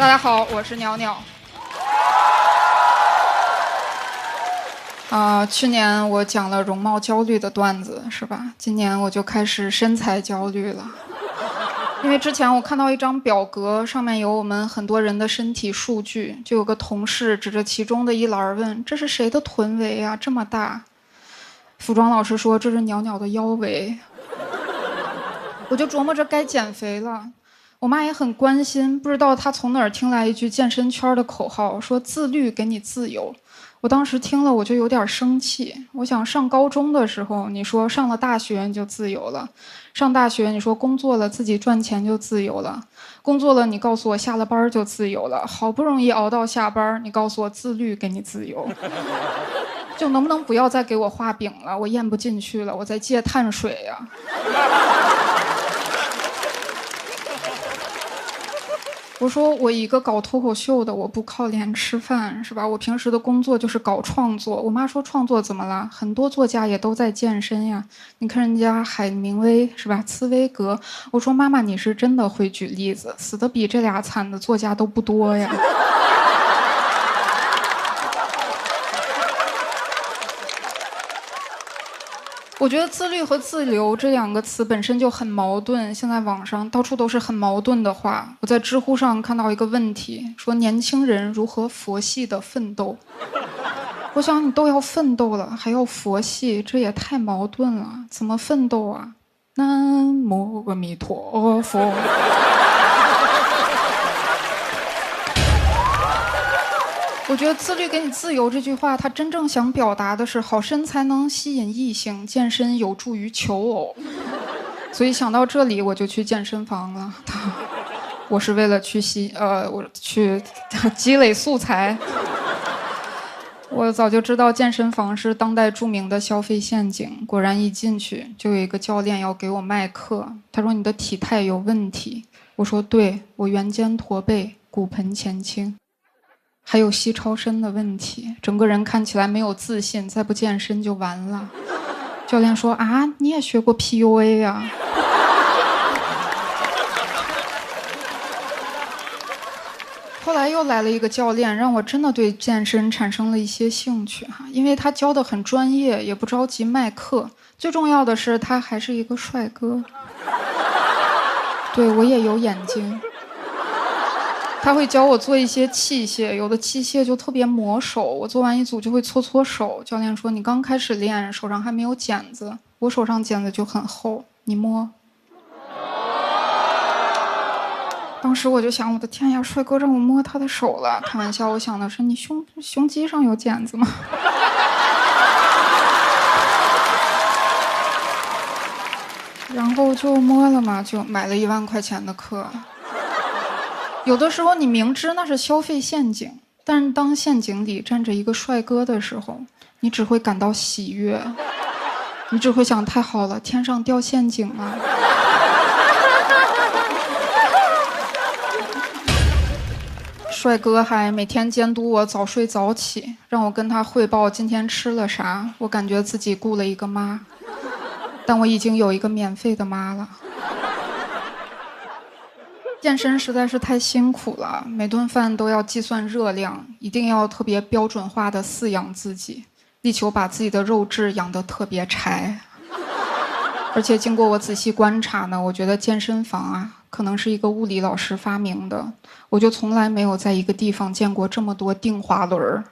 大家好，我是鸟鸟。去年我讲了容貌焦虑的段子，是吧？今年我就开始身材焦虑了，因为之前我看到一张表格，上面有我们很多人的身体数据，就有个同事指着其中的一栏问：“这是谁的臀围啊？这么大？”服装老师说：“这是鸟鸟的腰围。”我就琢磨着该减肥了。我妈也很关心，不知道她从哪儿听来一句健身圈的口号，说自律给你自由。我当时听了我就有点生气，我想上高中的时候你说上了大学你就自由了，上大学你说工作了自己赚钱就自由了，工作了你告诉我下了班就自由了，好不容易熬到下班你告诉我自律给你自由。就能不能不要再给我画饼了，我咽不进去了，我在戒碳水呀。我说我一个搞脱口秀的，我不靠脸吃饭，是吧？我平时的工作就是搞创作。我妈说创作怎么了？很多作家也都在健身呀。你看人家海明威，是吧？茨威格。我说妈妈，你是真的会举例子，死得比这俩惨的作家都不多呀。我觉得自律和自由这两个词本身就很矛盾，现在网上到处都是很矛盾的话。我在知乎上看到一个问题，说年轻人如何佛系的奋斗。我想你都要奋斗了还要佛系，这也太矛盾了，怎么奋斗啊？南无阿弥陀佛。我觉得自律给你自由这句话，他真正想表达的是好身材能吸引异性，健身有助于求偶。所以想到这里我就去健身房了，我是为了去积累素材。我早就知道健身房是当代著名的消费陷阱，果然一进去就有一个教练要给我卖课，他说你的体态有问题，我说对，我圆肩驼背，骨盆前倾，还有膝超伸的问题，整个人看起来没有自信，再不健身就完了。教练说啊，你也学过 PUA 啊？后来又来了一个教练，让我真的对健身产生了一些兴趣哈，因为他教的很专业，也不着急卖课，最重要的是他还是一个帅哥。对，我也有眼睛。他会教我做一些器械，有的器械就特别磨手，我做完一组就会搓搓手。教练说你刚开始练手上还没有茧子，我手上茧子就很厚，你摸。当时我就想，我的天呀，帅哥让我摸他的手了。开玩笑，我想的是你胸肌上有茧子吗？然后就摸了嘛，就买了1万块钱的课。有的时候你明知那是消费陷阱，但是当陷阱里站着一个帅哥的时候，你只会感到喜悦，你只会想太好了，天上掉陷阱了。帅哥还每天监督我早睡早起，让我跟他汇报今天吃了啥，我感觉自己雇了一个妈，但我已经有一个免费的妈了。健身实在是太辛苦了，每顿饭都要计算热量，一定要特别标准化的饲养自己，力求把自己的肉质养得特别柴。而且经过我仔细观察呢，我觉得健身房啊，可能是一个物理老师发明的，我就从来没有在一个地方见过这么多定滑轮儿。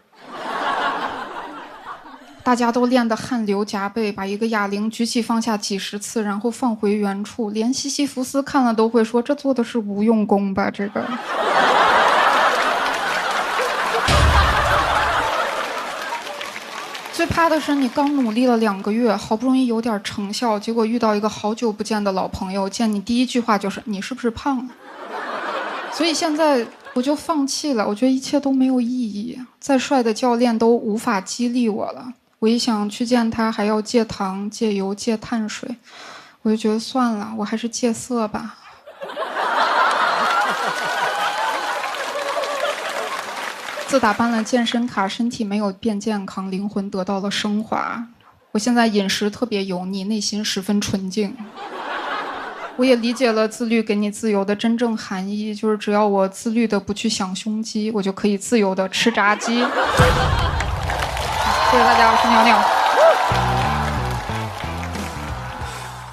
大家都练得汗流浃背，把一个哑铃举起放下几10次，然后放回原处，连西西弗斯看了都会说这做的是无用功吧这个。最怕的是你刚努力了2个月，好不容易有点成效，结果遇到一个好久不见的老朋友，见你第一句话就是你是不是胖了。所以现在我就放弃了，我觉得一切都没有意义，再帅的教练都无法激励我了。我一想去见他还要戒糖戒油戒碳水，我就觉得算了，我还是戒色吧。自打办了健身卡，身体没有变健康，灵魂得到了升华。我现在饮食特别油腻，内心十分纯净。我也理解了自律给你自由的真正含义，就是只要我自律的不去想胸肌，我就可以自由的吃炸鸡。谢谢大家，我是鸟鸟。